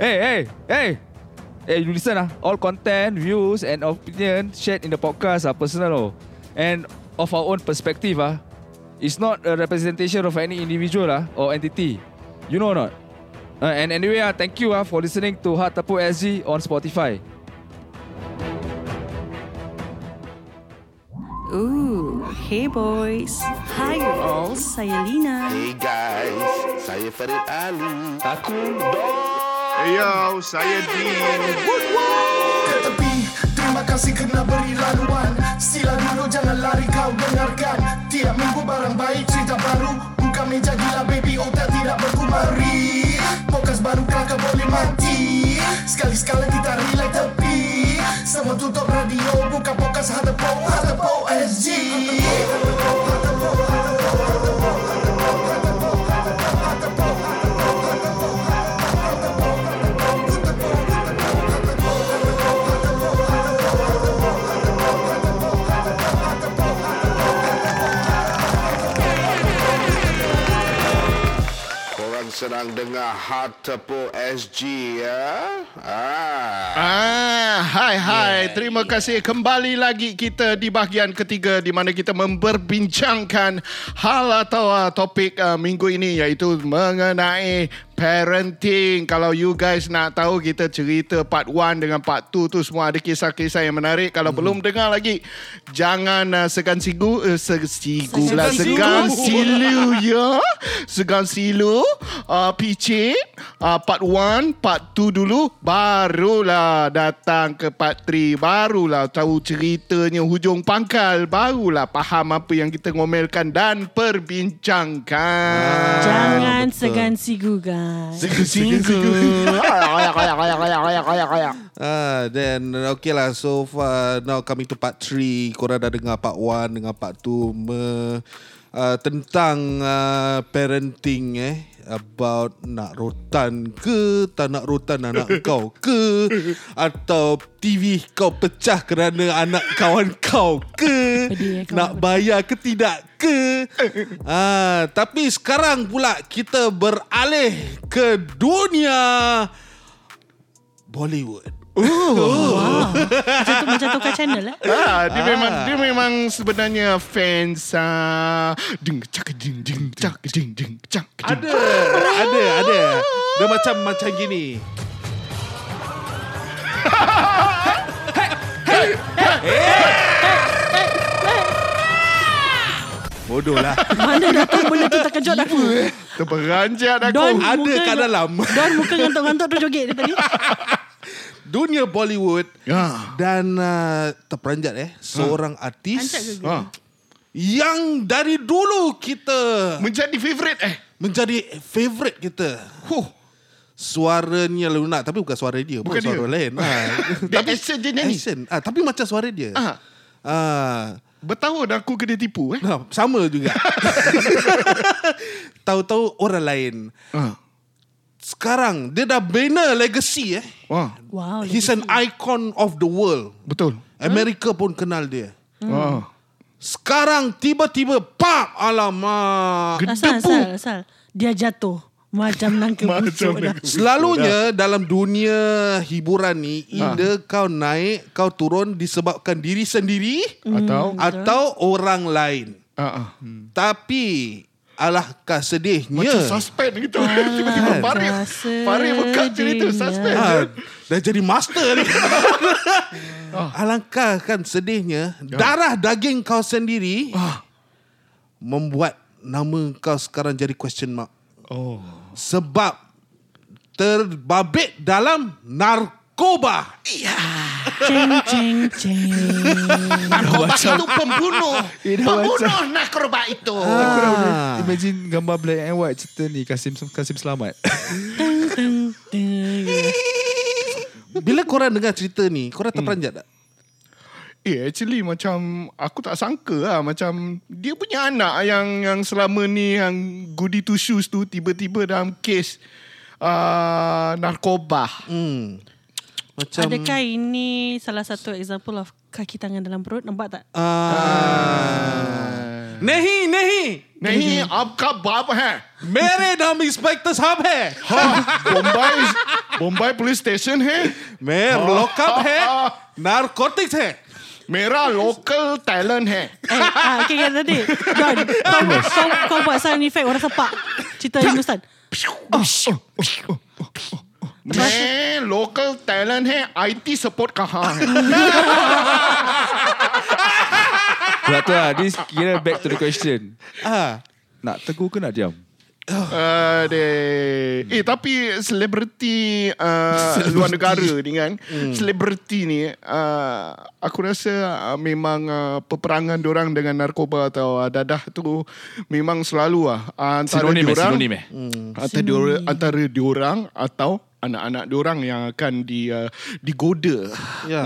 Hey, you listen lah. All content, views and opinion shared in the podcast are personal and of our own perspective ah. It's not a representation of any individual lah or entity. You know or not? And anyway, thank you for listening to Hatepo SG on Spotify. Ooh, hey boys. Hi you all, saya Lina. Hey guys, saya Farid Ali. Aku Dom. Hey yo, saya Dean. Kata B, terima kasih kerana beri laluan. Sila dulu jangan lari kau dengarkan. Tiap minggu barang baik, cerita baru. Buka meja gila baby, otak tidak berkumari. Pokas baru kelakar boleh mati. Sekali-sekala kita relay tepi. Semua tutup radio, buka podcast Hatepo, Hatepo SG. Hatepo, Hatepo, Hatepo, Hatepo, Hatepo, Hatepo, Hatepo, Hatepo. Korang sedang dengar Hatepo SG, ya? Hai, terima kasih. Kembali lagi kita di bahagian ketiga di mana kita memperbincangkan hal atau topik minggu ini, iaitu mengenai parenting. Kalau you guys nak tahu, kita cerita part 1 dengan part 2 tu semua ada kisah-kisah yang menarik. Kalau belum dengar lagi, jangan segan silu, picit part 1, part 2 dulu, barulah datang ke part 3, barulah tahu ceritanya hujung pangkal, barulah faham apa yang kita ngomelkan dan perbincangkan. Jangan segan sigu, guys. Then okay lah, so far now coming to part 3. Korang dah dengar part 1 dengan part 2 tentang parenting about nak rotan ke tak nak rotan anak kau ke, atau TV kau pecah kerana anak kawan kau ke, nak bayar ke tidak ke. Tapi sekarang pula kita beralih ke dunia Bollywood. Wow. Macam tukar channel lah. Dia memang sebenarnya fans ding cak. Ada. Dia macam gini. Bodoh lah. Mana datang benda tu, terkejut aku. Terperanjat aku. Don ada kat dalam. Don muka ngantuk-ngantuk tu joget dia tadi. Dunia Bollywood dan terperanjat seorang artis yang dari dulu kita menjadi favorite kita. Suaranya lunak, tapi bukan suara dia, bukan suara dia. Lain. Tapi action, tapi macam suara dia. Bertahun aku kena tipu. Sama juga. Tahu-tahu orang lain. Sekarang dia dah bina legacy. Wow, he's legacy. An icon of the world. Betul. Amerika pun kenal dia. Wow. Sekarang tiba-tiba pam, alamak. Asal dia jatuh macam nangka busuk. Selalunya dalam dunia hiburan ni, either kau naik, kau turun disebabkan diri sendiri atau orang lain. Tapi alahkah sedihnya. Macam suspend gitu. Tiba-tiba Farid buka cerita suspend. Dah jadi master ni. Alangkah kan sedihnya. Darah daging kau sendiri membuat nama kau sekarang jadi question mark. Sebab terbabit dalam narkoba. Ceng. Narkoba itu pembunuh. Pembunuh narkoba itu. Imagine gambar black and white cerita ni, Kasim Selamat. Bila korang dengar cerita ni, korang terperanjat tak? Actually macam aku tak sangka lah, macam dia punya anak yang selama ni yang goody two shoes tu tiba-tiba dalam kes narkoba. Macam, adakah ini salah satu example of kaki tangan dalam perut? Nampak tak? नहीं आपका बाप है मेरे नाम इंस्पेक्टर साहब है हाँ मुंबई Mumbai police station है, मैं लॉकअप है, नारकोटिक्स है, मेरा लोकल talent है. Okay, tadi kan kau buat sound effect orang sepak. Cerita ni Ustaz. मैं लोकल टैलेंट है, IT support कहाँ है? Betul lah, this kira back to the question. Nak teguh ke nak diam? Tapi selebriti luar negara ni kan, selebriti ni aku rasa memang peperangan diorang dengan narkoba atau dadah tu memang selalu lah antara diorang atau anak-anak diorang yang akan digoda. Ya.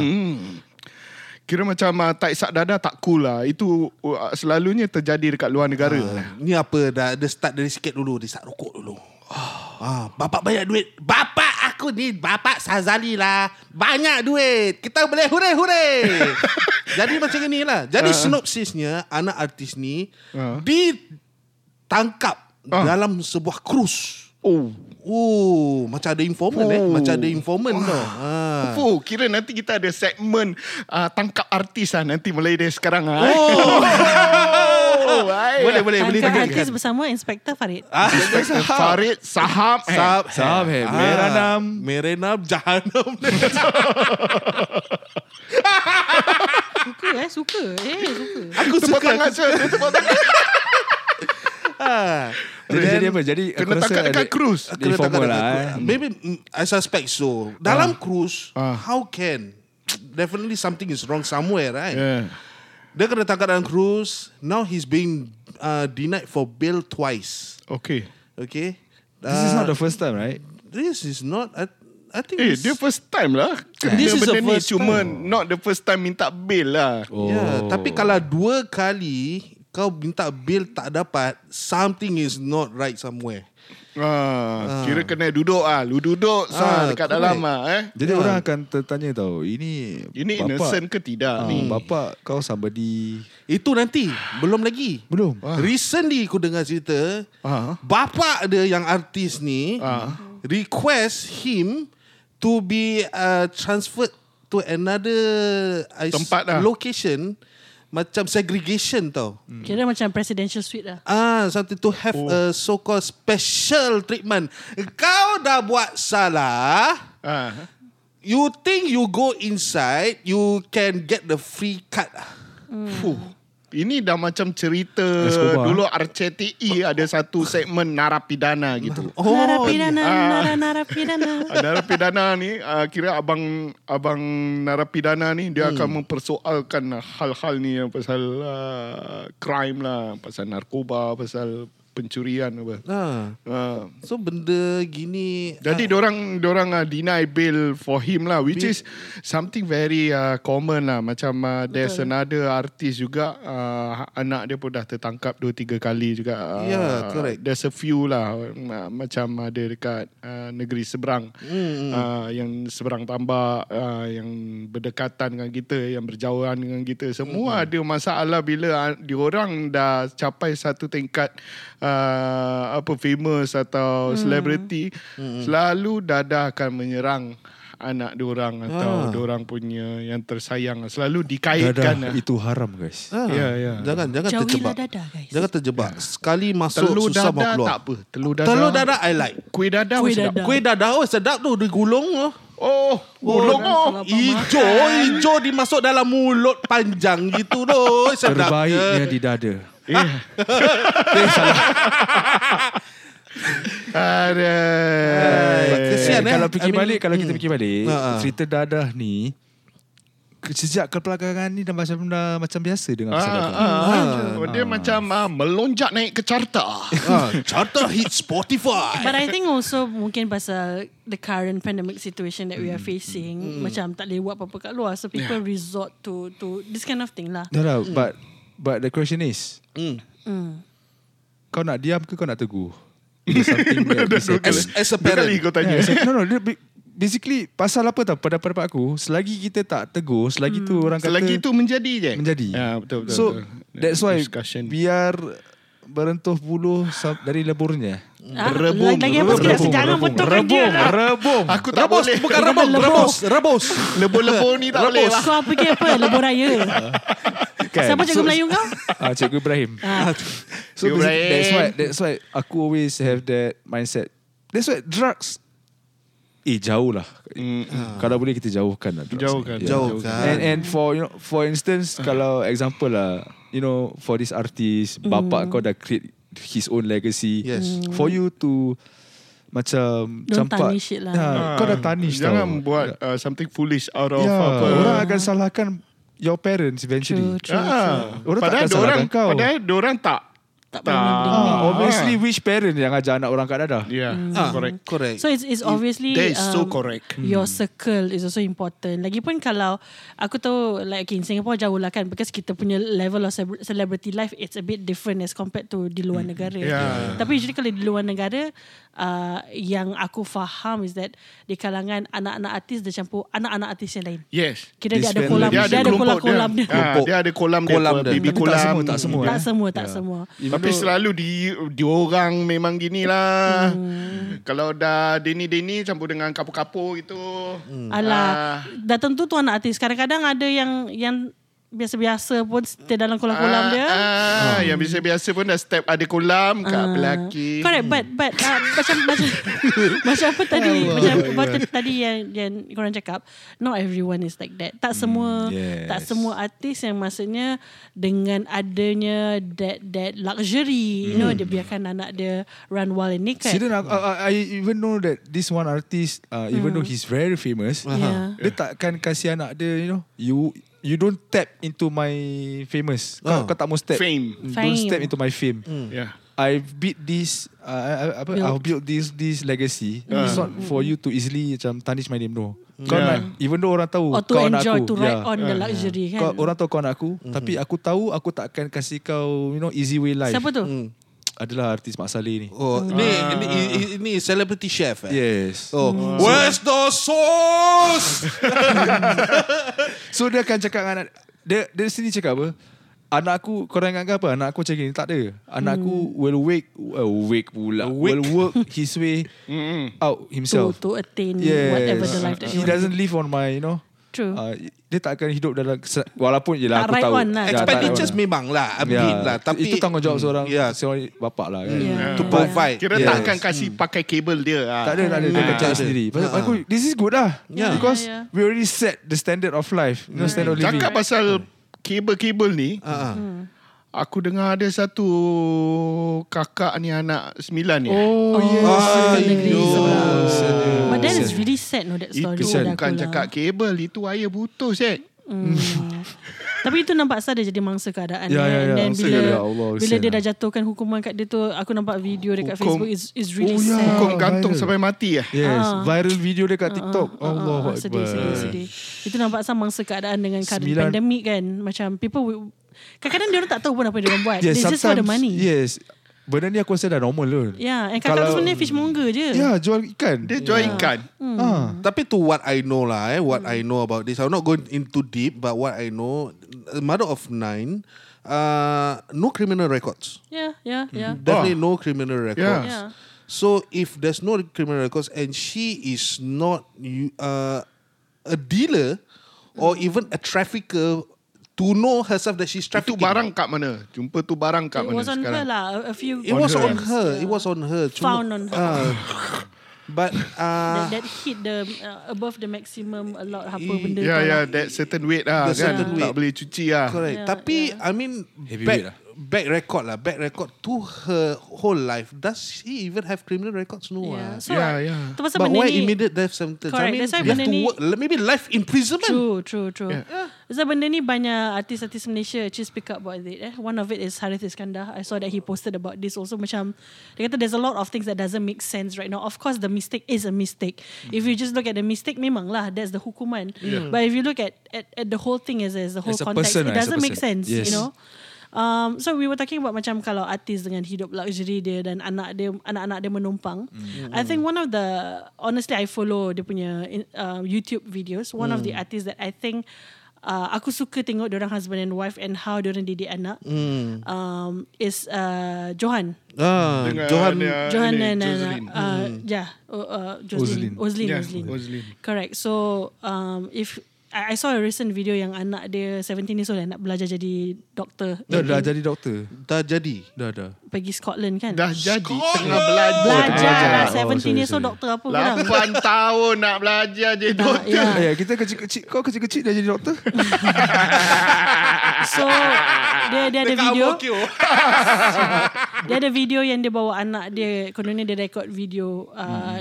Kira macam tak isak dada tak cool lah. Itu selalunya terjadi dekat luar negara. Ni apa dah, dia start dari sikit dulu. Dia start rokok dulu. Bapak banyak duit. Bapak aku ni, bapak Sazali lah, banyak duit, kita boleh hureh-hureh. Jadi macam inilah. Jadi sinopsisnya, anak artis ni ditangkap dalam sebuah cruise. Macam ada informan macam ada informan tau. Kira nanti kita ada segmen tangkap artis lah nanti mulai dari sekarang lah. Boleh tangkap artis bersama Inspektor Farid. Farid sahab hai. Sahab hai. Merenam jahanam. Suka. Aku suka. Tepuk tangan. Jadi apa? Jadi kena tangkap dekat cruise. Kena tangkap dekat cruise. Maybe I suspect so. Dalam cruise, how can? Definitely something is wrong somewhere, right? Yeah. Dia kena tangkap dalam cruise. Now he's being denied for bail twice. Okay. This is not the first time, right? This is not. I think dia first time lah. This is the first time. Cuma not the first time minta bail lah. Yeah. Tapi kalau 2 kali. Kau minta bil tak dapat, something is not right somewhere. Kira kena duduk lah. Lu duduk dekat dalam lah Jadi orang akan tertanya tau, Ini bapak, innocent ke tidak ni? Bapak kau somebody. Itu nanti. Belum lagi. Belum. Recently aku dengar cerita bapak dia yang artis ni request him to be transferred to another tempat lah, location. Macam segregation tau. Kira macam presidential suite lah. Something to have a so-called special treatment. Kau dah buat salah. You think you go inside, you can get the free card. Ini dah macam cerita. Dulu RCTI ada satu segmen narapidana gitu. Narapidana. Narapidana ni kira abang narapidana ni dia akan mempersoalkan hal-hal ni pasal crime lah, pasal narkoba, pasal pencurian apa. So benda gini. Jadi dorang deny bail for him lah, which is something very common lah. Macam there's another artist juga, anak dia pun dah tertangkap 2-3 kali juga. Correct. There's a few lah, macam ada dekat negeri seberang, yang seberang tambak, yang berdekatan dengan kita, yang berjauhan dengan kita. Semua ada masalah bila diorang dah capai satu tingkat famous atau celebrity, selalu dadah akan menyerang anak diorang atau diorang punya yang tersayang, selalu dikaitkan. Dadah itu haram guys. Jangan terjebak. Jauhilah dadah guys. Jangan terjebak. Sekali masuk telur susah mau keluar. Tak apa. Telur dadah I like. Kuih dadah sedap tu digulung. Ijo dimasuk dalam mulut panjang gitu doh. Terbaiknya di dada. Salah. Kalau kita fikir balik cerita dadah ni sejak kepelakangan ni dah macam biasa dengan pasal dadah. Dia macam melonjak naik ke carta. Carta hit Spotify. But I think also mungkin pasal the current pandemic situation that we are facing, macam tak boleh buat apa-apa kat luar, so people resort to this kind of thing lah. But the question is, kau nak diam ke kau nak teguh? As a parent. Kali kau tanya. No. Basically, pasal apa tau pada pendapat aku, selagi kita tak teguh, selagi tu orang kata... Selagi tu menjadi je? Menjadi. Ya, betul. So, that's why, biar berentuh bulu dari leburnya. Rebung. Lagi apa sekejap sejarah betul kan dia lah. Rebung. Aku tak rebus, boleh. Bukan rebung. Rebus. Lebur-lebur ni tak boleh lah. Kau pergi apa? Lebur raya. Kan? Siapa cikgu Melayu kau? Cikgu Ibrahim. So Ibrahim. That's why aku always have that mindset. That's why drugs. Jauh lah. Kalau boleh kita jauhkan lah. Jauhkan. And for you know, for instance, kalau example lah, you know, for this artist, bapak kau dah create his own legacy. Yes. For you to macam don't campak. Don't tarnish it lah. Kau dah tarnish. Jangan buat something foolish out of apa. Orang akan salahkan your parents eventually. True. Orang padahal tak akan kau. Padahal diorang tak. Obviously which parent yang ajar anak orang kat dadah. Yeah. Correct. So it's obviously that is so correct. Your circle is also important. Lagipun kalau aku tahu like in Singapore jauh lah kan, because kita punya level of celebrity life it's a bit different as compared to di luar negara. Yeah. Tapi usually kalau di luar negara yang aku faham is that di kalangan anak-anak artis dia campur anak-anak artis yang lain. Yes. Kira dia ada kolam, dia ada kolam-kolam dia. Dia ada kolam dia. Baby kolam. Tak semua. Tapi selalu diorang memang ginilah. Kalau dah deni campur dengan kapur-kapur gitu. Alah, dah tentu tu anak artis. Kadang-kadang ada yang biasa-biasa pun stay dalam kolam-kolam dia. Yang biasa-biasa pun dah step ada kolam kat belaki. Correct, but macam apa tadi? Macam tadi yang korang cakap, not everyone is like that. Tak semua artis yang maksudnya dengan adanya that luxury, you know, dia biarkan anak dia run wild and naked. I even know that this one artist, even though he's very famous, dia takkan kasih anak dia, you know, You don't tap into my famous. Kau tak mau step. Fame. Don't step into my fame. Yeah. I'll build this legacy. It's not for you to easily macam tarnish my name. No. Kau nak, even though orang tahu kau anak aku. To ride on the luxury kan. Orang tahu kau anak aku. Tapi aku tahu aku takkan kasih kau, you know, easy way life. Siapa tu? Adalah artis Mak Sali ni. Ini celebrity chef. Yes. Where's the sauce? So dia akan cakap dengan dia sini cakap apa? Anak aku, korang ingat apa? Anak aku macam gini. Tak ada. Anak aku will work his way out himself to attain whatever the life that he doesn't live on my, you know. True. Dia tak akan hidup dalam, walaupun yelah aku tahu expenditures memanglah a bit lah, tapi itu tanggungjawab seorang bapak lah kan, to provide. Kira tak akan kasih pakai kabel dia. Tak ada dia kerja sendiri. Pasal aku this is good lah, because we already set the standard of life, you know, standard of living. Cakap pasal kabel-kabel ni, aku dengar ada satu kakak ni anak 9 ni. Oh yes. But that is really sad, no, that story. Itu bukan cakap kabel, itu air putus kan. Tapi itu nampak sah dia jadi mangsa keadaan. Dan bila dia dah jatuhkan hukuman kat dia tu, aku nampak video dekat Facebook is really sad. Hukum gantung sampai mati lah. Yes, viral video dekat TikTok. Allahuakbar. Sedih. Itu nampak sah mangsa keadaan dengan pandemik kan. Macam people, kadang-kadang dia orang tak tahu pun apa dia orang buat. They just for the money. Yes. Benda ni aku rasa dah normal lho. Yeah. And kakak tu sebenarnya fishmonger je. Yeah, jual ikan. Dia jual ikan. Tapi to what I know lah, what I know about this, I'm not going into deep, but what I know, mother of 9, no criminal records. Yeah. Definitely no criminal records. Yeah. So if there's no criminal records and she is not a dealer or even a trafficker, to know herself that she's trafficking. Itu barang kat mana? Jumpa tu barang kat mana sekarang? It was on her lah. It was on her. Found on her. But that hit the above the maximum a lot. Apa benda? Yeah, that certain weight lah. Certain weight. Tak boleh cuci lah. Correct. Tapi I mean, back record to her whole life. Does she even have criminal records? No. So, but why immediate death sentence? I mean, you have to work. Maybe life imprisonment. True. Yeah. Sebab benda ni banyak artis-artis Malaysia actually speak up about it. One of it is Harith Iskandar. I saw that he posted about this also. Macam dia kata there's a lot of things that doesn't make sense right now. Of course the mistake is a mistake. If you just look at the mistake, memanglah that's the hukuman. Yeah. But if you look at the whole thing as the whole context, person, it doesn't make sense. Yes. You know. So we were talking about macam kalau artis dengan hidup luxury dia dan anak-anak dia menumpang. I think one of the, honestly I follow dia punya YouTube videos. One of the artists that I think Aku suka tengok diorang husband and wife and how diorang didik anak. Is Johan. Johan and Joslyn. Joslyn. Correct. So if I saw a recent video yang anak dia 17 years old nak belajar jadi doktor. Dah jadi doktor. Dah. Pergi Scotland kan? Dah jadi. Tengah belajar. 17 years old doktor apa kurang? 8 tahun nak belajar jadi doktor. Ya, kita kecil-kecil. Kau kecil-kecil dah jadi doktor? So, dia ada video. Dia ada video yang dia bawa anak dia. Kononnya dia record video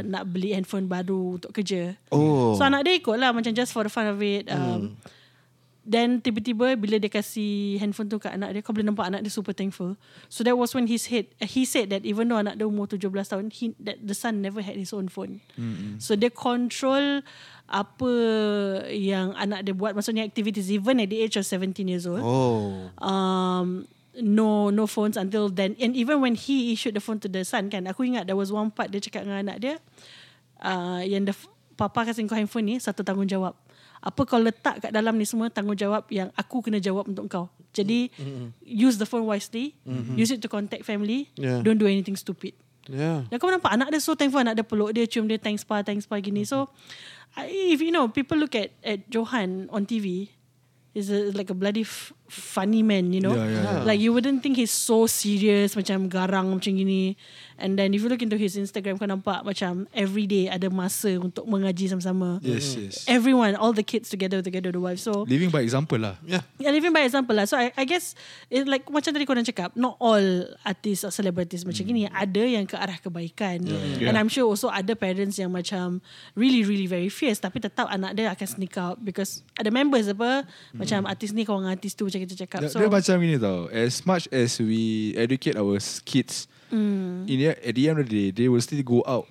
nak beli handphone baru untuk kerja. Oh. So, anak dia ikut lah macam just for the fun of it. Then tiba-tiba bila dia kasi handphone tu kat anak dia, kau boleh nampak anak dia super thankful. So that was when he said that even though anak dia umur 17 tahun, that the son never had his own phone. So dia control apa yang anak dia buat, maksudnya activities, even at the age of 17 years old. No phones until then. And even when he issued the phone to the son kan, aku ingat there was one part dia cakap dengan anak dia, yang papa kasi kau handphone ni, satu tanggungjawab. Apa kau letak kat dalam ni semua tanggungjawab yang aku kena jawab untuk kau. Jadi use the phone wisely, use it to contact family, don't do anything stupid. Dan kau nampak anak dia so thankful, anak dia peluk dia, cium dia, thanks pa gini. So if you know, people look at Johan on TV, he's like a bloody funny man, you know. Like you wouldn't think he's so serious, macam garang macam gini. And then if you look into his Instagram, kau nampak macam every day ada masa untuk mengaji sama-sama. Yes. Everyone, all the kids together the wife. So living by example lah. Yeah, living by example lah. So I guess it's like macam tadi korang cakap, not all artists or celebrities macam gini. Ada yang ke arah kebaikan. And I'm sure also ada parents yang macam really really very fierce, tapi tetap anak dia akan sneak out because ada members apa macam artis ni kawan artis tu macam kita cakap. So dia macam gini tau. As much as we educate our kids, at the end of the day, they will still go out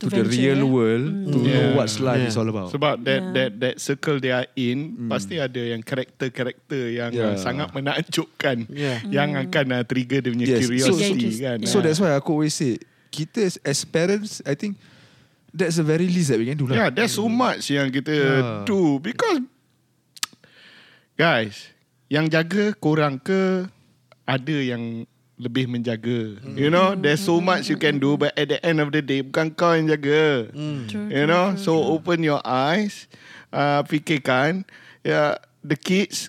to venture, the real world to know what life is all about. Sebab that circle they are in, pasti ada yang karakter-karakter yang sangat menakjubkan, yang akan trigger dia punya curiosity. So that's why aku always say, kita as parents, I think that's the very least that we can do lah. Yeah, there's so much yang kita do, because guys, yang jaga korang ke, ada yang lebih menjaga. You know, there's so much you can do, but at the end of the day, bukan kau yang jaga. You know, so open your eyes, fikirkan, the kids,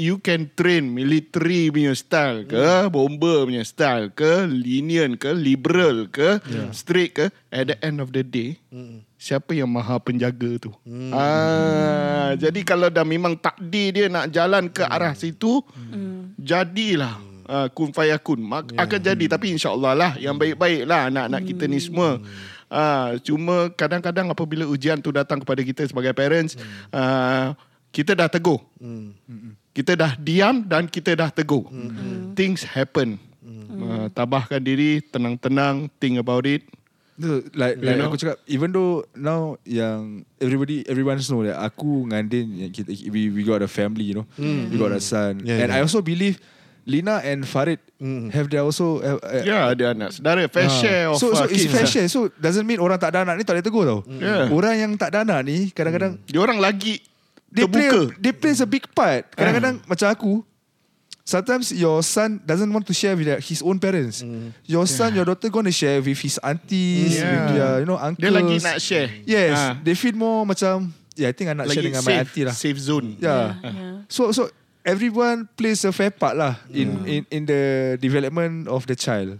you can train military punya style ke, bomber punya style ke, lenient ke, liberal ke, straight ke, at the end of the day, siapa yang maha penjaga tu? Jadi kalau dah memang takdir dia nak jalan ke arah situ, jadilah. Kun fayakun akan jadi. Tapi insyaAllah lah, yang baik-baik lah anak-anak kita ni semua. Cuma kadang-kadang apabila ujian tu datang kepada kita sebagai parents, kita dah tegur, kita dah diam dan kita dah tegur. Things happen. Tabahkan diri, tenang-tenang, think about it. Like aku cakap, even though now yang everyone know that aku ngandin, we got a family, you know, we got a son, I also believe Lina and Farid have they also ada anak saudara, fair share of so it's fair share. So doesn't mean orang tak ada anak ni tak boleh tegur tau. Orang yang tak ada anak ni kadang-kadang dia orang lagi terbuka. They plays a big part. Kadang-kadang macam aku, sometimes your son doesn't want to share with his own parents. Your son, your daughter gonna share with his aunties, with their, you know, uncles. Dia lagi nak share. Yes, they feel more macam I think anak like share dengan my auntie lah. Safe zone. So everyone plays a fair part lah in the development of the child.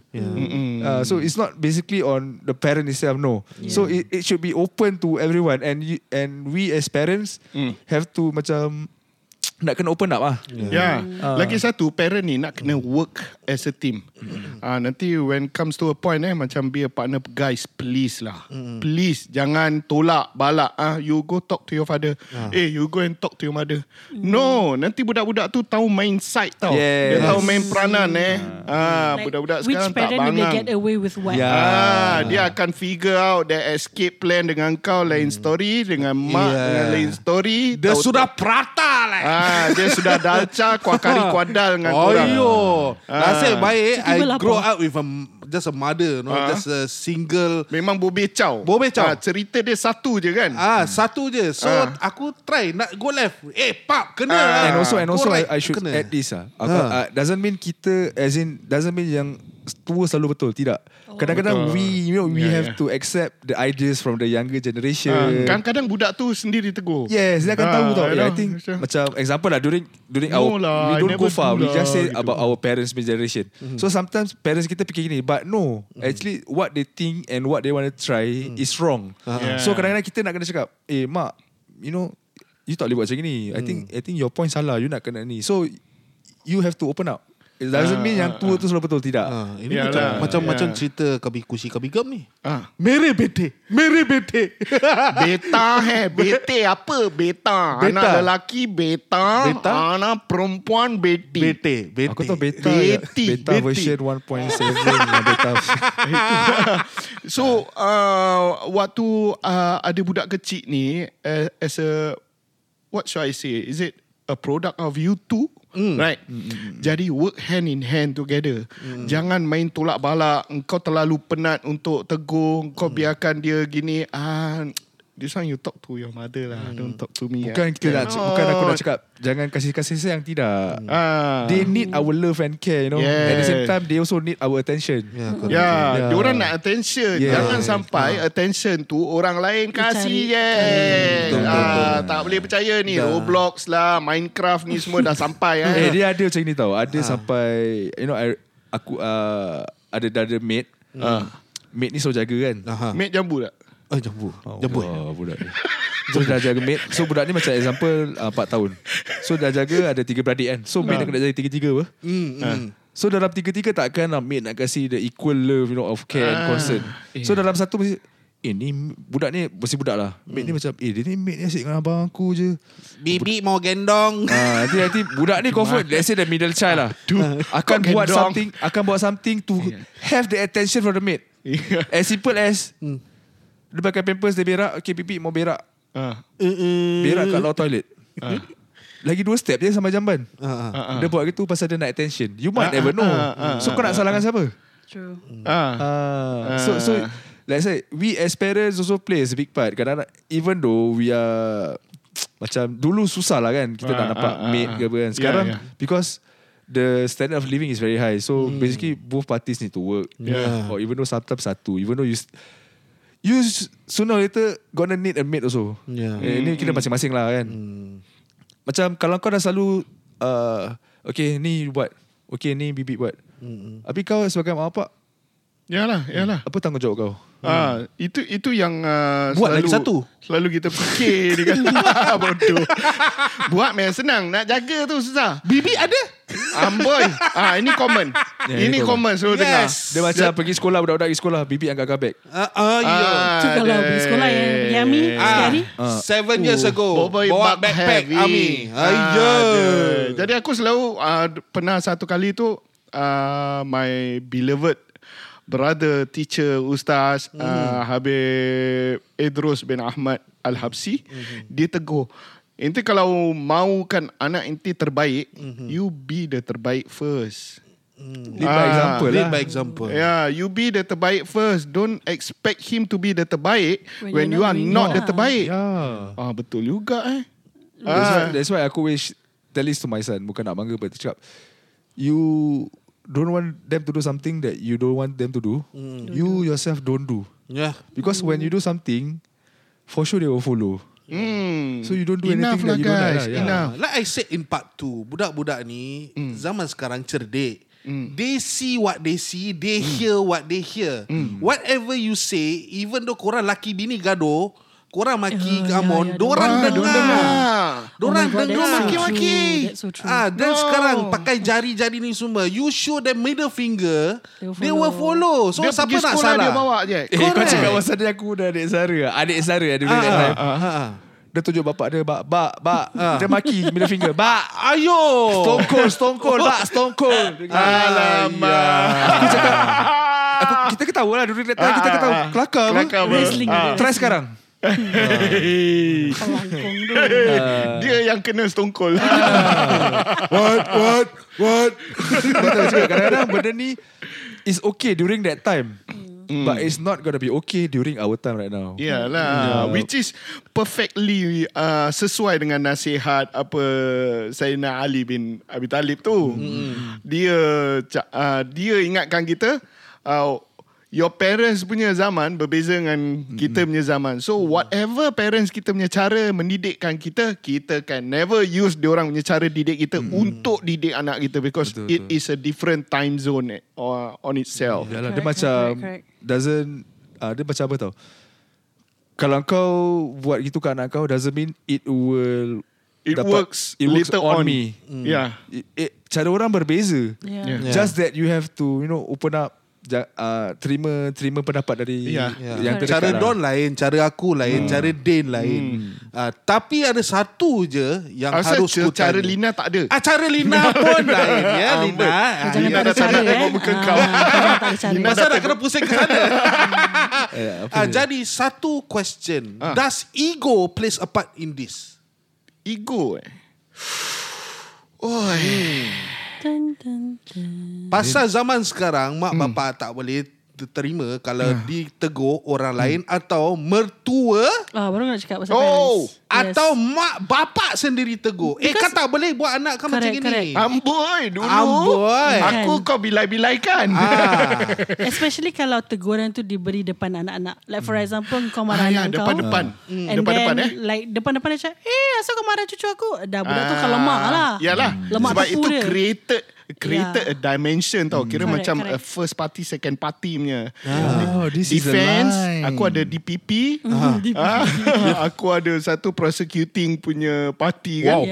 So it's not basically on the parent itself, no. So it should be open to everyone, and we as parents have to macam nak kena open up lah. Lagi satu, parent ni nak kena work as a team. Nanti when comes to a point macam be a partner, guys, please lah. Please jangan tolak balak. You go talk to your father. You go and talk to your mother. No, nanti budak-budak tu tahu main side tau. Yes. Dia tahu main peranan. Like, budak-budak sekarang tak bangang. Which parent will get away with what? Dia akan figure out their escape plan dengan kau lain story, dengan mak dengan lain story. Dia sudah prata lah. Dia sudah dalca kuakari kuadal dengan korang. Nasib baik I grow up with a just a mother, no? Just a single. Memang bobecau. Cerita dia satu je kan. Satu je. So aku try nak go left, pap kena. And also right, I should kena. Add this doesn't mean kita, as in doesn't mean yang tua selalu betul. Tidak. Kadang-kadang we have to accept the ideas from the younger generation. Kadang-kadang budak tu sendiri tegur. Yes, dia akan tahu tau. I think macam example lah, during our we don't go far. We just say about our parents' generation. So sometimes parents kita fikir gini, but no, actually what they think and what they want to try is wrong. So kadang-kadang kita nak kena cakap, mak, you know, you tak boleh buat macam ni. I think your point salah. You nak kena ni. So you have to open up. It doesn't mean yang tua tu selalu betul. Tidak. Ini macam cerita Kabi Kusi Kabi Gam ni. Mere bete. Beta hai. Bete apa? Beta. Anak lelaki beta. Anak perempuan bete. Aku tahu beta version 1.7. Beta. So waktu ada budak kecil ni, as a, what should I say? Is it a product of you two? Right. Jadi work hand in hand together. Jangan main tolak balak. Engkau terlalu penat untuk tegur. Engkau biarkan dia gini. This one you talk to your mother lah. Don't talk to me. Bukan aku nak cakap jangan kasih sayang. Tidak. They need our love and care, you know. Yes. At the same time they also need our attention. Dia orang nak attention. Jangan sampai attention tu orang lain kasih. Tak boleh percaya ni. Roblox lah, Minecraft ni semua dah sampai. Dia ada macam ni tau. Ada sampai, you know, aku ada maid. Maid ni selalu jaga kan. Maid jambu tak? Jambu. Budak ni. So dah jaga maid. So budak ni macam example 4 tahun. So dah jaga ada 3 beradik kan. So maid nak jadi 3-3 apa. So dalam 3-3 takkan maid nak kasih the equal love, you know, of care and concern. So dalam satu mesti ni budak ni mesti budak lah. Maid ni macam dia ni maid ni asyik dengan abang aku je. Bibi mau gendong. Nanti budak ni comfort. Let's say the middle child lah. Akan buat something to have the attention from the maid. As simple as dia pakai pampers, dia berak. Okay, pipi mau berak. Berak kat luar toilet. Lagi 2 step je sampai jamban. Dia buat gitu pasal dia nak attention. You might never know. So kau nak salahkan siapa? True. So let's say we as parents also plays a big part. Kadang-kadang even though we are macam dulu susah lah kan, kita tak nampak maid ke apa kan. Sekarang because the standard of living is very high. So basically both parties need to work. Or even though sometimes satu, even though you sooner or later gonna need a maid also. Ini kita masing-masing lah kan. Macam kalau kau dah selalu okay ni buat, okay ni bibi buat, habis kau sebagai mak bapak, Yalah. Apa tanggungjawab kau? Itu yang buat selalu, lagi satu. Selalu kita fikir dengan bodoh. Buat memang senang, nak jaga tu susah. Bibi ada? Amboi. Ini common. Ini common selalu dengar. Dia macam pergi sekolah, budak-budak pergi sekolah, bibi angkat kabeg. Tu kalau pergi sekolah yang Ami sekali. 7 years ago. Bawa backpack Ami. Jadi aku selalu pernah satu kali tu my beloved brother, teacher, ustaz Habib Idrus bin Ahmad Al-Habsi, dia tegur, ente kalau maukan anak ente terbaik, you be the terbaik first. Lead by example. Yeah, you be the terbaik first. Don't expect him to be the terbaik when you are not the terbaik. Betul juga That's why aku wish, tell this to my son, bukan nak bangga, but cakap, you don't want them to do something that you don't want them to do. You yourself don't do. Because when you do something, for sure they will follow. So you don't do enough anything that you don't like. Like I said in part 2, budak-budak ni zaman sekarang cerdik. They see what they see, they hear what they hear. Whatever you say, even though korang laki bini gaduh, korang maki, come on, Dorang dengar maki-maki. Dan sekarang pakai jari-jari ni semua, you show them middle finger, they will follow. So dia siapa nak salah? Dia bawa je. Kau cakap pasal dia, aku dah adik Zara ada bila that time. Dia tunjuk bapak dia, bak. Dia maki middle finger. Bak, ayo. Stone cold, bak, stone cold. Alamak. Aku cakap, kita ketawa lah. Dulu that time kita ketawa. Kelakar. Try sekarang. Dia yang kena setongkol. What kadang-kadang benda ni is okay during that time, but it's not gonna be okay during our time right now. Yalah, which is perfectly sesuai dengan nasihat apa Sayyidina Ali bin Abi Talib tu. Dia ingatkan kita, your parents punya zaman berbeza dengan kita punya zaman. So whatever parents kita punya cara mendidikkan kita, kita can never use diorang punya cara didik kita untuk didik anak kita, because betul, it is a different time zone on itself. Yalah, dia macam doesn't, dia macam apa tau, kalau kau buat gitu kat anak kau doesn't mean it will, it works later on me. Yeah, cara orang berbeza. Just that you have to, you know, open up, terima pendapat dari yang terdekat. Cara Don lain, cara aku lain, cara Dane lain. Tapi ada satu je yang harus kutanya. Cara Lina tak ada. Cara Lina pun lain. Ya, Lina. Lina dah tak nak tengok muka kau. Lina dah kena pusing ke sana. Jadi satu question. Does ego plays a part in this? Ego Dun, dun, dun. Pasal zaman sekarang mak bapak tak boleh terima kalau ditegur orang lain atau mertua. Baru nak cakap pasal parents. Atau mak bapak sendiri tegur. Kau tak boleh buat anak kau macam ini. Amboi dulu. Aku kau bilai-bilai kan. Especially kalau teguran tu diberi depan anak-anak. Like for example, kau marah anak kau. Depan-depan. And then like depan-depan dia cakap, asal kau marah cucu aku? Dah budak tu kau lemak lah. Yalah. Sebab itu created a dimension tau. Kira macam a first party, second party punya. Defense. Aku ada DPP. Aku ada satu prosecuting punya party kan.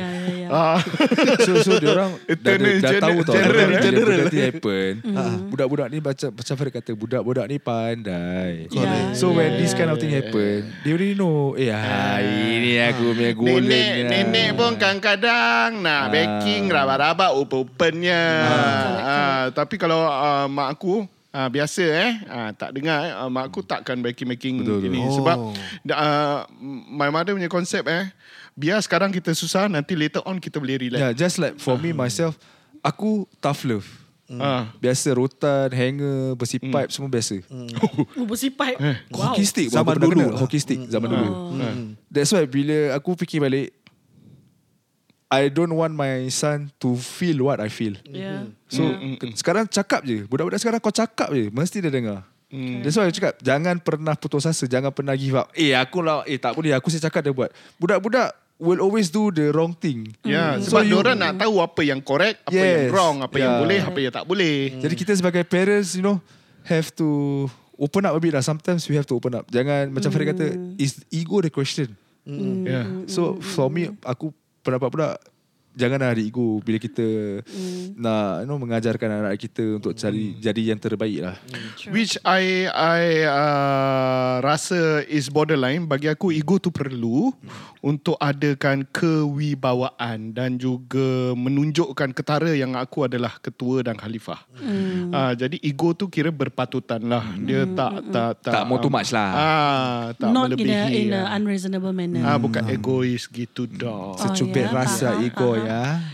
So diorang dah tahu tau. Benda ni happen. Budak-budak ni macam Farid kata, budak-budak ni pandai. So when this kind of thing happen, they already know. Ini aku punya golden. Nenek pun kadang-kadang nak baking, rabak-rabak open-opennya. Tapi kalau mak aku biasa tak dengar mak aku takkan baking-baking gini. Sebab my mother punya konsep biar sekarang kita susah, nanti later on kita boleh relax. Just like for me myself, aku tough love. Biasa rotan, hanger, besi pipe, semua biasa. Besi pipe. Hockey stick zaman dulu. That's why bila aku fikir balik, I don't want my son to feel what I feel. Sekarang cakap je. Budak-budak sekarang kau cakap je, mesti dia dengar. That's why I cakap, jangan pernah putus asa, jangan pernah give up. Aku lah, tak boleh, aku saya cakap dia buat. Budak-budak will always do the wrong thing. Sebab diorang nak tahu apa yang correct, apa yang wrong, apa yang boleh, apa yang tak boleh. Jadi kita sebagai parents, you know, have to open up a bit lah. Sometimes we have to open up. Jangan macam Farid kata, is ego the question? So for me, aku pendapat pula, janganlah ada ego bila kita nak, you know, mengajarkan anak kita untuk cari jadi yang terbaik lah. Which I rasa is borderline. Bagi aku ego tu perlu untuk adakan kewibawaan dan juga menunjukkan ketara yang aku adalah ketua dan khalifah. Jadi ego tu kira berpatutan lah. Dia tak more too much lah. Tak not melebihi in a unreasonable manner. Bukan egois gitu dah. Secubit rasa ego.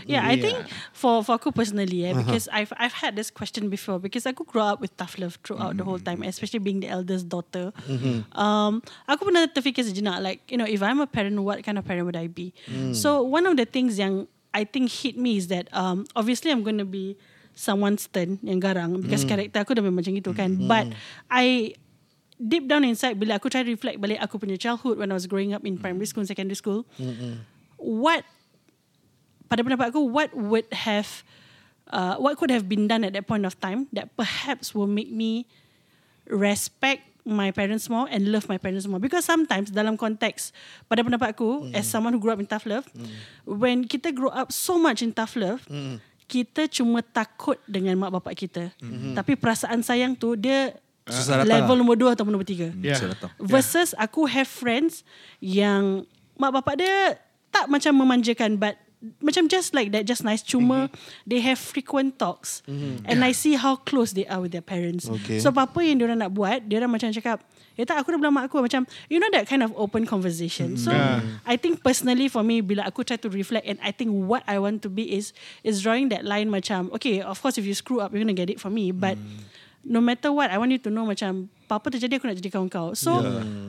I think for aku personally, because I've had this question before, because aku grew up with tough love throughout the whole time, especially being the eldest daughter. Aku pernah terfikir sejenak, like, you know, if I'm a parent, what kind of parent would I be? So one of the things yang I think hit me is that obviously I'm going to be someone stern yang garang, because karakter aku dah memang macam itu kan. But I deep down inside, bila aku try to reflect balik aku punya childhood when I was growing up in primary school and secondary school, pada pendapat aku, what could have been done at that point of time that perhaps will make me respect my parents more and love my parents more? Because sometimes dalam konteks, pada pendapat aku, as someone who grew up in tough love, when kita grow up so much in tough love, kita cuma takut dengan mak bapak kita. Tapi perasaan sayang tu, dia level nombor 2 atau nombor 3. Versus aku have friends yang mak bapak dia tak macam memanjakan, but macam just like that, just nice. Cuma they have frequent talks, and I see how close they are with their parents. So apa-apa yang diorang nak buat, diorang macam cakap, ya tak, aku dah bilang mak aku, macam, you know, that kind of open conversation. So I think personally for me, bila aku try to reflect, and I think what I want to be is drawing that line macam, okay, of course if you screw up, you're gonna get it from me, but no matter what, I want you to know macam apa-apa terjadi, aku nak jadi kawan-kawan. So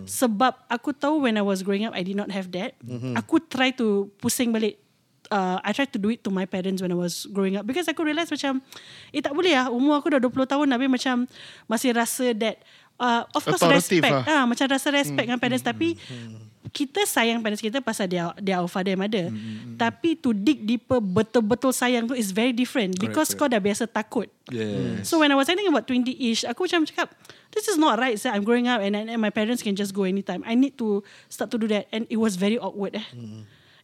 sebab aku tahu when I was growing up, I did not have that. Aku try to pusing balik. I tried to do it to my parents when I was growing up, because aku realise macam tak boleh lah, umur aku dah 20 tahun tapi macam masih rasa that of course respect macam rasa respect dengan parents, tapi kita sayang parents kita pasal they are our father and mother, tapi to dig deeper, betul-betul sayang tu is very different, because kau dah biasa takut. So when I was thinking about 20-ish, aku macam cakap, this is not right. So I'm growing up and my parents can just go anytime. I need to start to do that, and it was very awkward.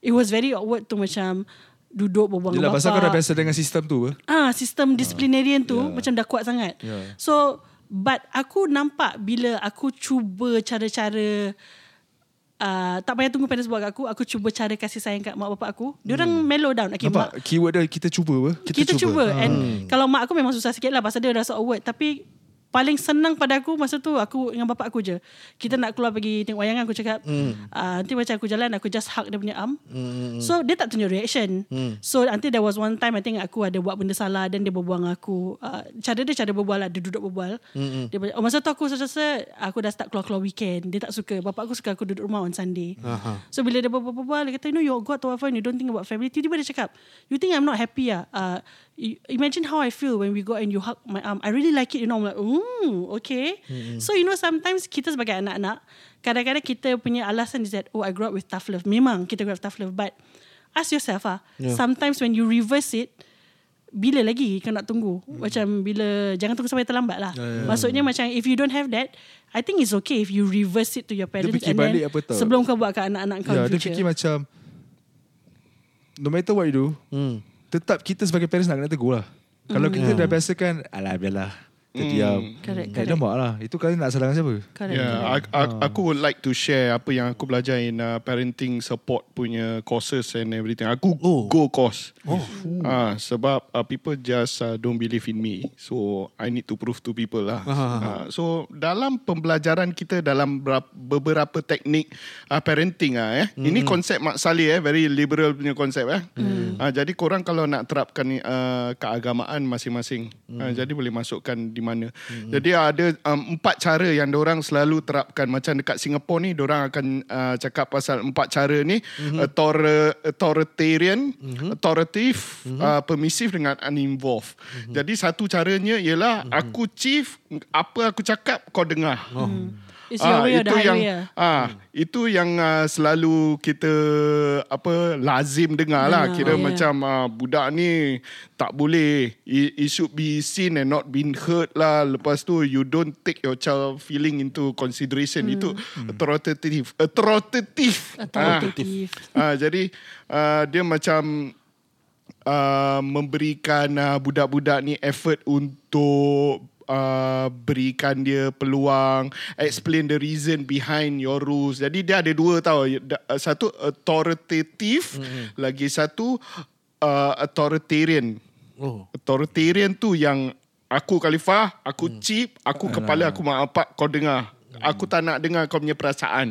It was very awkward to macam duduk berbual dengan bapa. Pasal kau dah biasa dengan sistem tu. Sistem disciplinarian tu macam dah kuat sangat. So, but aku nampak bila aku cuba cara-cara tak payah tunggu parents buat kat aku cuba cara kasih sayang kat mak bapak aku, diorang mellow down. Nampak keyword dia, kita cuba. Kita cuba. And kalau mak aku memang susah sikit lah, pasal dia rasa awkward. Tapi paling senang pada aku masa tu, aku dengan bapak aku je. Kita nak keluar pergi tengok wayangan, aku cakap, nanti macam aku jalan, aku just hug dia punya arm. So dia tak tunjuk reaction. So nanti there was one time, I think aku ada buat benda salah, dan dia berbual dengan aku. Cara dia berbual lah, dia duduk berbual. Dia, masa tu aku rasa aku dah start keluar-keluar weekend. Dia tak suka. Bapak aku suka aku duduk rumah on Sunday. So bila dia berbual, dia kata, you know, you're God to our family, you don't think about family. Tiba-tiba dia cakap, you think I'm not happy lah? Imagine how I feel when we go and you hug my arm. I really like it, you know. I'm like, okay. So you know, sometimes kita sebagai anak-anak, kadang-kadang kita punya alasan is that, oh, I grew up with tough love. Memang kita grew up with tough love, but ask yourself sometimes when you reverse it, bila lagi kau nak tunggu? Macam bila, jangan tunggu sampai terlambat lah. Maksudnya macam, if you don't have that, I think it's okay if you reverse it to your parents, and then sebelum kau buat kat anak-anak kau in future. Dia fikir macam, no matter what you do, tetap kita sebagai parents nak kena tegur lah. Kalau kita dah biasakan, alah biarlah, kita diam, tak ada mak lah. Itu kali nak salahkan siapa? Aku would like to share apa yang aku belajar in parenting support punya courses and everything. Aku go course. Sebab people just don't believe in me. So I need to prove to people lah. So dalam pembelajaran kita, dalam beberapa teknik parenting ini konsep Mak Sali, very liberal punya konsep. Jadi korang kalau nak terapkan keagamaan masing-masing, jadi boleh masukkan di mana. Jadi ada empat cara yang diorang selalu terapkan. Macam dekat Singapura ni, diorang akan cakap pasal empat cara ni. Authoritarian, authoritative, permissive dengan uninvolved. Jadi satu caranya ialah, aku chief, apa aku cakap kau dengar. Itu yang selalu kita lazim dengar lah. Macam budak ni tak boleh, it should be seen and not been heard lah. Lepas tu, you don't take your child feeling into consideration. Itu authoritative. Jadi dia macam memberikan budak-budak ni effort untuk berikan dia peluang, explain the reason behind your rules. Jadi dia ada dua tau. Satu authoritative, lagi satu authoritarian. Authoritarian tu yang aku khalifah, aku chief, aku kepala, aku mak bapak, kau dengar. Aku tak nak dengar kau punya perasaan.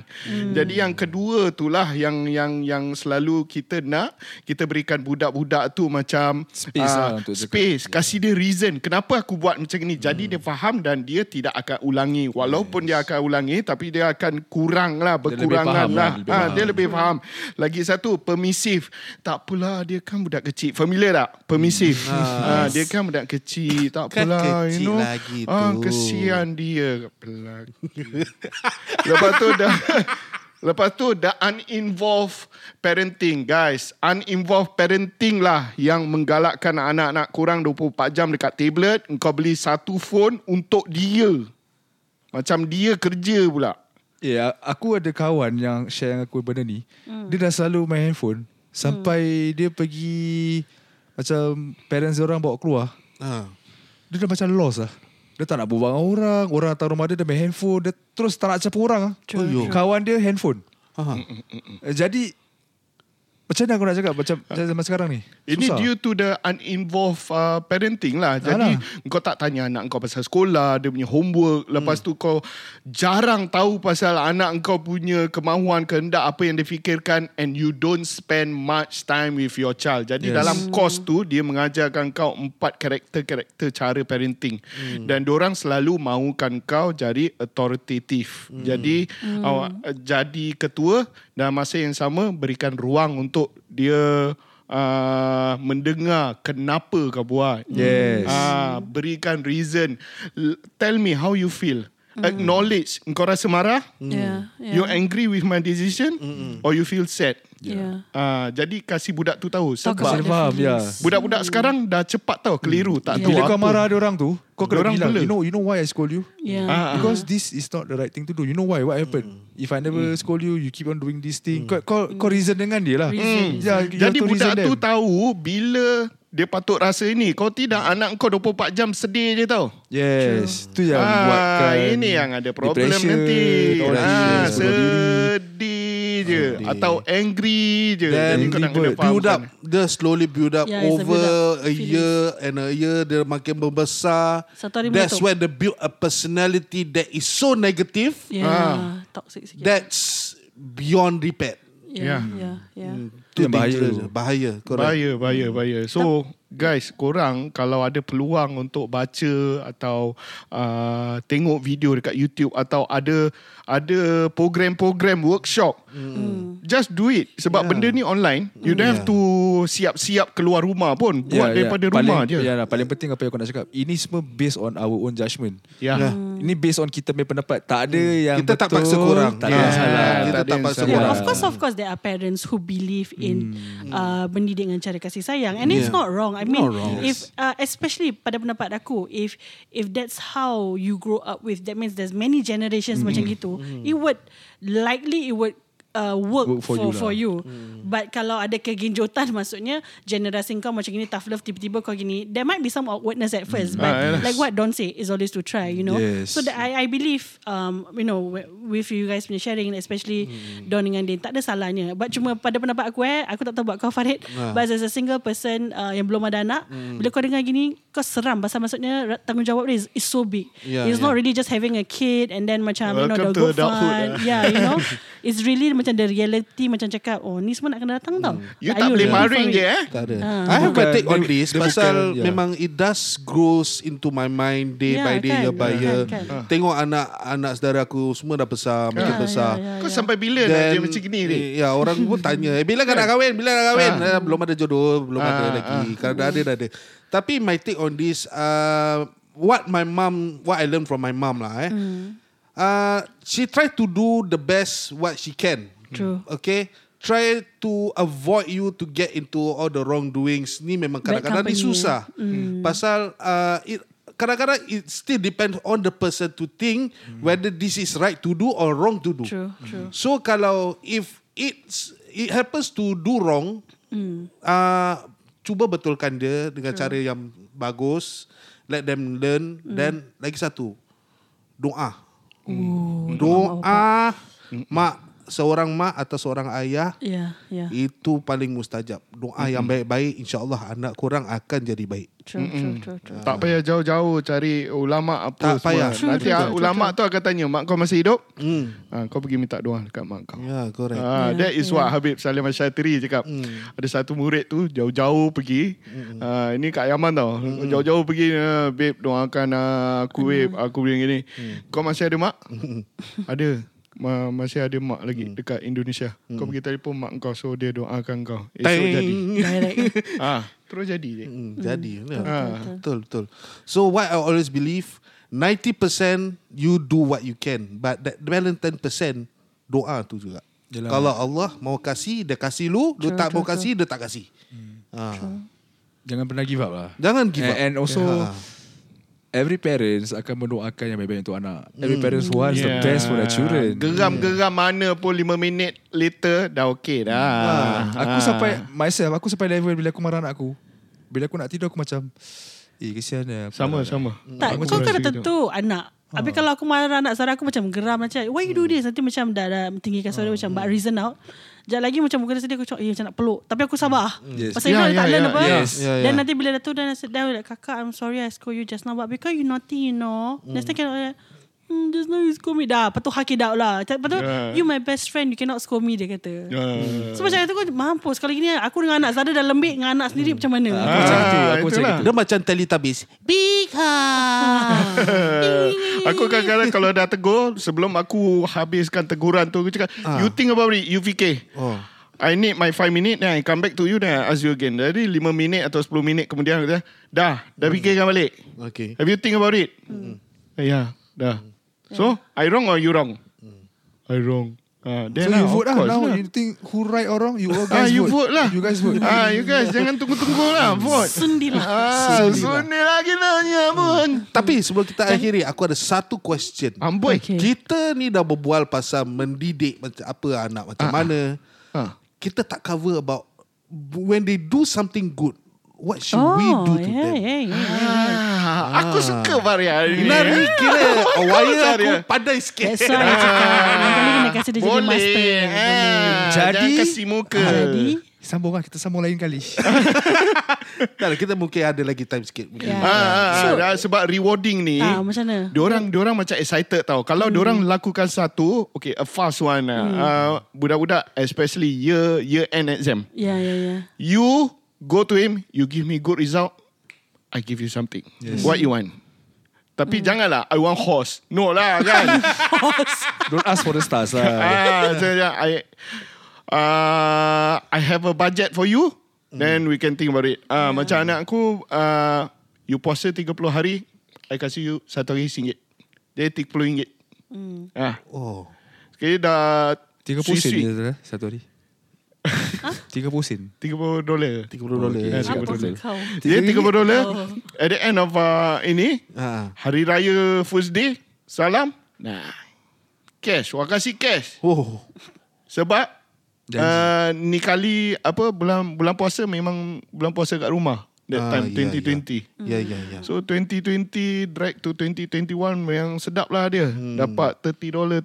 Jadi yang kedua itulah yang selalu kita nak, kita berikan budak-budak tu macam space, space. Kasih dia reason kenapa aku buat macam ni. Jadi dia faham dan dia tidak akan ulangi. Walaupun dia akan ulangi, tapi dia akan kurang lah, berkurangan lah. Dia lebih faham. Lagi satu, permissive. Tak pula, dia kan budak kecil. Familiar tak? Permissive. Dia kan budak kecil, tak pula, you know, kesian dia pelagi. Lepas tu dah uninvolved parenting, guys. Uninvolved parenting lah yang menggalakkan anak-anak kurang 24 jam dekat tablet. Engkau beli satu phone untuk dia, macam dia kerja pula. Aku ada kawan yang share dengan aku benda ni. Dia dah selalu main handphone sampai dia pergi, macam parents orang bawa keluar, dia dah macam lost lah. Dia tak nak berbual dengan orang. Orang datang rumah dia, dia main handphone. Dia terus tak nak cakap orang. Kawan dia handphone. Jadi Macam mana aku nak cakap macam zaman sekarang ni? Ini due to the uninvolved parenting lah. Jadi kau tak tanya anak kau pasal sekolah, dia punya homework. Lepas tu kau jarang tahu pasal anak kau punya kemahuan, kehendak, apa yang dia fikirkan. And you don't spend much time with your child. Jadi dalam course tu dia mengajarkan kau 4 karakter-karakter cara parenting. Dan diorang selalu mahukan kau jadi authoritative. Jadi jadi ketua. Dalam masa yang sama berikan ruang untuk dia mendengar kenapa kau buat. Yes. Berikan reason. Tell me how you feel. Acknowledge. Kau rasa marah? You angry with my decision? Or you feel sad? Jadi kasih budak tu tahu. Sebab budak-budak sekarang dah cepat tahu keliru. Tak tahu bila kau marah diorang tu, kau kena bilang, you know why I scold you? Because this is not the right thing to do. You know why? What happened? If I never scold you, you keep on doing this thing. Kau reason dengan dia lah. Jadi budak tu tahu bila dia patut rasa ini. Kau tidak, anak kau 24 jam sedih je tau. Yes. Itu yang buatkan ini yang ada problem nanti. Sedih je. Atau angry je. Then kau nak kena build up. Dia slowly build up over a year and a year. Dia makin membesar. That's when they build a personality that is so negative. Toxic sikit. That's beyond repair. Itu bahaya. So guys, korang kalau ada peluang untuk baca atau tengok video dekat YouTube atau ada program-program workshop, just do it. Sebab benda ni online. You don't have to siap-siap keluar rumah pun. Buat daripada rumah je. Paling penting apa yang aku nak cakap, ini semua based on our own judgement. Ini based on kita punya pendapat. Tak ada yang kita betul, tak paksa korang. Tak ada salah. Kita tak paksa korang. Of course there are parents who believe in mendidik dengan cara kasih sayang. And it's not wrong. I mean, if especially pada pendapat aku, if that's how you grow up with, that means there's many generations macam gitu. It would work for you. But kalau ada kegenjotan, maksudnya generasi kau macam gini, tough love, tiba-tiba kau gini, there might be some awkwardness at first, but like what Don say is always to try, you know. So that I believe with you guys punya sharing, especially Don dengan Din, tak ada salahnya. But cuma pada pendapat aku, aku tak tahu buat kau Farid, but as a single person yang belum ada anak, bila kau dengar gini kau seram, pasal maksudnya tanggungjawab dia is so big. It's not really just having a kid and then macam the good fun. You know, it's really macam the reality, macam cakap, oh ni semua nak kena datang tau. You tak boleh maring je I have a take on this pasal memang it does grows into my mind day by day, year by year. Tengok anak-anak saudara aku semua dah besar, makin besar. Kau sampai bila nak dia macam gini ni? Orang pun tanya, bila kau nak kahwin? Bila nak kahwin? Belum ada jodoh, belum ada lagi. Kalau dah ada, dah ada. Tapi my take on this, what I learned from my mom lah, she tried to do the best what she can. True. Okay, try to avoid you to get into all the wrongdoings. Ni memang kadang-kadang ni susah. Pasal kadang-kadang it still depends on the person to think whether this is right to do or wrong to do. True. So kalau if it happens to do wrong, cuba betulkan dia dengan cara yang bagus. Let them learn. Then lagi satu, doa. Doa seorang mak atau seorang ayah, itu paling mustajab. Doa yang baik-baik, insyaAllah anak korang akan jadi baik. True. Tak payah jauh-jauh cari ulama apa semua. Nanti ulama tu akan tanya, mak kau masih hidup? Kau pergi minta doa dekat mak kau. That is what Habib Salim Asyatiri cakap. Ada satu murid tu jauh-jauh pergi, ini kat Yaman tau, jauh-jauh pergi, babe doakan aku, babe aku begini. Kau masih ada mak? Ada. Masih ada mak lagi dekat Indonesia. Kau pergi telefon mak kau, so dia doakan kau esok jadi. Terus jadi je. Jadi betul. So what I always believe, 90% you do what you can, but that balance 10% doa tu juga. Jelang. Kalau Allah mau kasih, dia kasih lu. Dia tak mau kasih, dia tak kasih. Jangan pernah give up lah. Jangan give up. And also every parents akan mendoakan yang baik-baik untuk anak. Every parents wants the best for their children. Geram-geram mana pun 5 minit later dah okay dah. Aku sampai aku sampai level bila aku marah anak aku, bila aku nak tidur aku macam kesian dia. Sama. Tak, kau kan tentu anak. Tapi kalau aku marah anak saudara aku macam geram, macam why you do this? Nanti macam dah tinggikan suara, macam but reason out. Sekejap lagi macam muka dia sedih, aku macam nak peluk, tapi aku sabar. Yes. Pasal dia tak learn apa. Then nanti bila dah tu, dan like, kakak I'm sorry I scold you just now, but because you naughty, you know, next time cannot just now you scold me. Dah lepas tu hak it out lah. Lepas tu you my best friend, you cannot scold me, dia kata. So macam tu aku mampus. Kalau gini aku dengan anak Zada dah lembik, dengan anak sendiri macam mana. Aku macam itu, aku macam itu. Dia macam Teletubbies. Big Aku kadang-kadang kalau dah tegur, sebelum aku habiskan teguran tu, aku cakap you think about it, you fikir. I need my 5 minit, then I come back to you, then I ask you again. Jadi 5 minit atau 10 minit kemudian aku kata, dah fikirkan balik. Okay. Have you think about it? Ya, dah. So, I wrong or you wrong? I wrong. So you vote lah. Now you think who right or wrong? You all guys vote. You vote lah. You guys vote. You guys jangan tunggu-tunggu lah. Vote. Sendilah. Sendilah kita pun. Tapi sebelum kita akhiri, aku ada satu question. Amboi. Okay. Kita ni dah berbual pasal mendidik apa anak macam mana. Kita tak cover about when they do something good. What should we do to them? Aku suka varian ini. Nari kira awalnya aku pandai sikit. That's why aku cakap. Nanti kena kasi dia jadi master. Jadi kasi muka. Sambung lah. Kita sambung lain kali. Tak, kita mungkin ada lagi time sikit. So, sebab rewarding ni. Macam mana? Diorang macam excited tau. Kalau diorang lakukan satu, okay, a fast one. Budak-budak especially year end exam. Yeah. You go to him, you give me good result, I give you something. Yes. What you want? Tapi janganlah, I want horse. No lah, kan? Don't ask for the stars lah. I have a budget for you, then we can think about it. Macam anak aku, you puasa 30 hari, I kasih you 1 hari RM1. Dia RM30. Sekali dah 30 sen je 1 hari. 30 sen. $30. $30. Dia $30. At the end of ini hari raya first day, salam, cash. Wah, kasih cash. Sebab ni kali apa, bulan puasa, memang bulan puasa kat rumah that time 2020. Yeah. So 2020 drag to 2021, memang sedap lah dia. Dapat $30.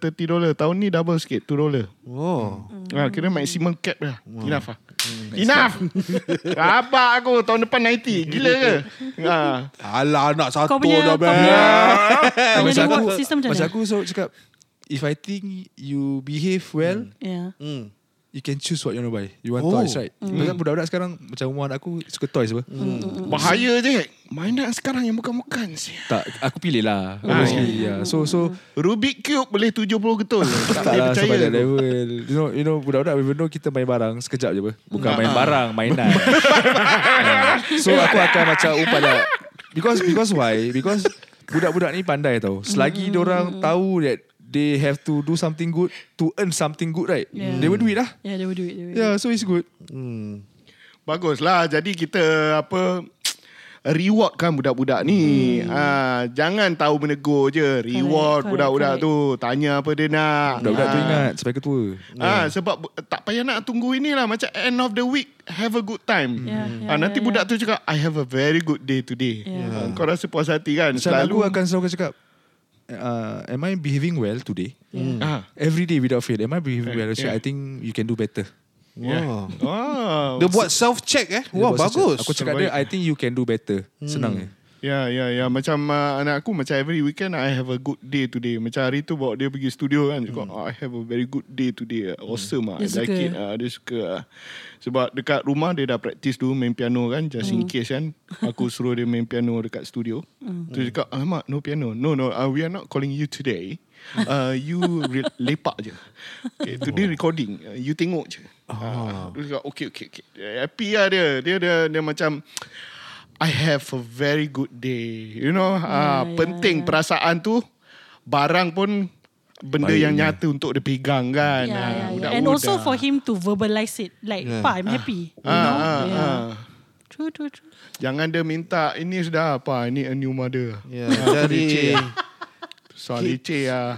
Tahun ni double sikit, $2. Oh. Kira maximum cap lah. Enough lah. Enough. Rabak aku tahun depan 90. Gila ke? Alah, nak satu dah best. Macam aku so cakap, if I think you behave well, you can choose what you want to buy. You want toys, right? Budak-budak sekarang, macam umur anak aku, suka toys apa. Bahaya je. Mainan sekarang yang bukan-bukan. Tak, aku pilih lah. So Rubik Cube boleh 70 getul. Tak lah, sebab ada level. You know, budak-budak, even though kita main barang sekejap je apa. Bukan main barang, mainan. So aku akan macam upadak. Because why? Because budak-budak ni pandai tau. Selagi diorang tahu that they have to do something good to earn something good, right? Yeah. They will do it lah. Yeah, they will do it. Yeah, so it's good. Bagus lah. Jadi kita rewardkan budak-budak ni. Jangan tahu menegur je. Reward budak-budak tu. Tanya apa dia nak. Budak-budak tu ingat sampai ketua. Sebab tak payah nak tunggu inilah. Macam end of the week, have a good time. Nanti budak tu cakap, I have a very good day today. Kau rasa puas hati kan? Selalu aku akan selalu cakap, am I behaving well today? Every day without fail. Am I behaving well? Actually, I think you can do better. Wow. Dia buat self-check Wah, bagus. Aku cakap dia, I think you can do better. Senang Ya. Macam anak aku, macam every weekend, I have a good day today. Macam hari tu bawa dia pergi studio kan. Cakap, I have a very good day today. Awesome lah. I like it. Dia suka sebab dekat rumah dia dah practice dulu main piano kan. Just in case kan, aku suruh dia main piano dekat studio. Tu dia cakap, alamak, no piano. No, we are not calling you today. You lepak je. Okay, today recording, you tengok je. Dia cakap, okay. Happy lah dia. Dia macam, I have a very good day. You know, penting perasaan tu. Barang pun benda yang nyata untuk dia pegang kan. And also for him to verbalize it. Like, Pa, I'm happy. True. Jangan dia minta, ini sudah apa, ini a new mother. Jadi, soal liceh lah.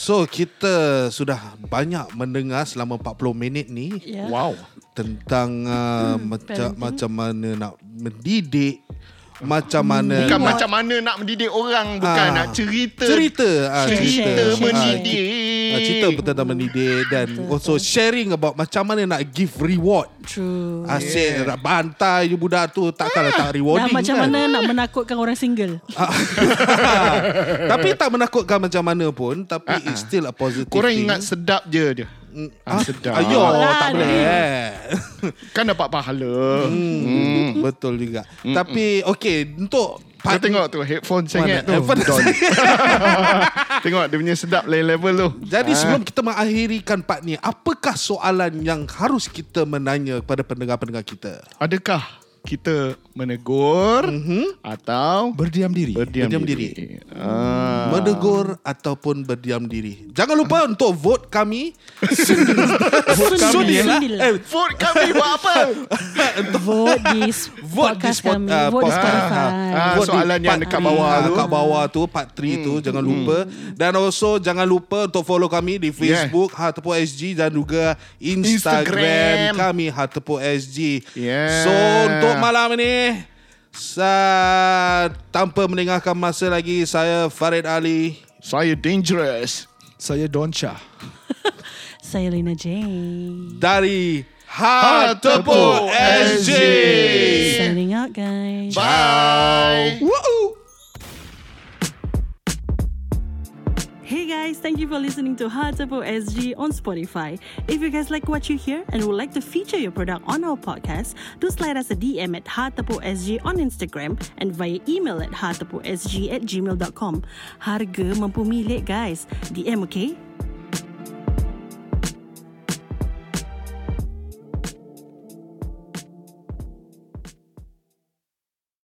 So, kita sudah banyak mendengar selama 40 minit ni. Wow. Tentang macam mana nak mendidik. Macam mana bukan macam mana nak mendidik orang. Bukan nak cerita. Cerita mendidik. cerita tentang mendidik dan betul, also betul, sharing about macam mana nak give reward. True. Asyik nak bantai je budak tu, takkan tak rewarding. Dan macam mana nak menakutkan orang single. Tapi tak menakutkan macam mana pun, tapi it's still a positive thing. Korang ingat sedap je dia. Sedap. Ayo, tak boleh. Kan dapat pahala. Betul juga. Tapi okay, untuk saya tengok tu headphone sengit tu. Tengok dia punya sedap level tu. Jadi sebelum kita mengakhirikan part ni, apakah soalan yang harus kita menanya kepada pendengar-pendengar kita? Adakah kita menegur atau berdiam diri. Menegur ataupun berdiam diri. Jangan lupa untuk vote kami. Vote kami buat apa? Vote di podcast kami. Vote di Spotify. Soalan yang dekat bawah tu, kat bawah tu part 3 tu, jangan lupa. Dan also jangan lupa untuk follow kami di Facebook Hatepo SG dan juga Instagram kami Hatepo SG. So untuk malam ini, tanpa meninggalkan masa lagi, saya Farid Ali, saya Dangerous, saya Doncha, saya Lina J, dari Hatepo SG. Signing out guys. Bye. Woo-hoo. Hey guys, thank you for listening to Hatepo SG on Spotify. If you guys like what you hear and would like to feature your product on our podcast, do slide us a DM at Hatepo SG on Instagram and via email at hateposg@gmail.com. Harga mampu milik guys. DM okay?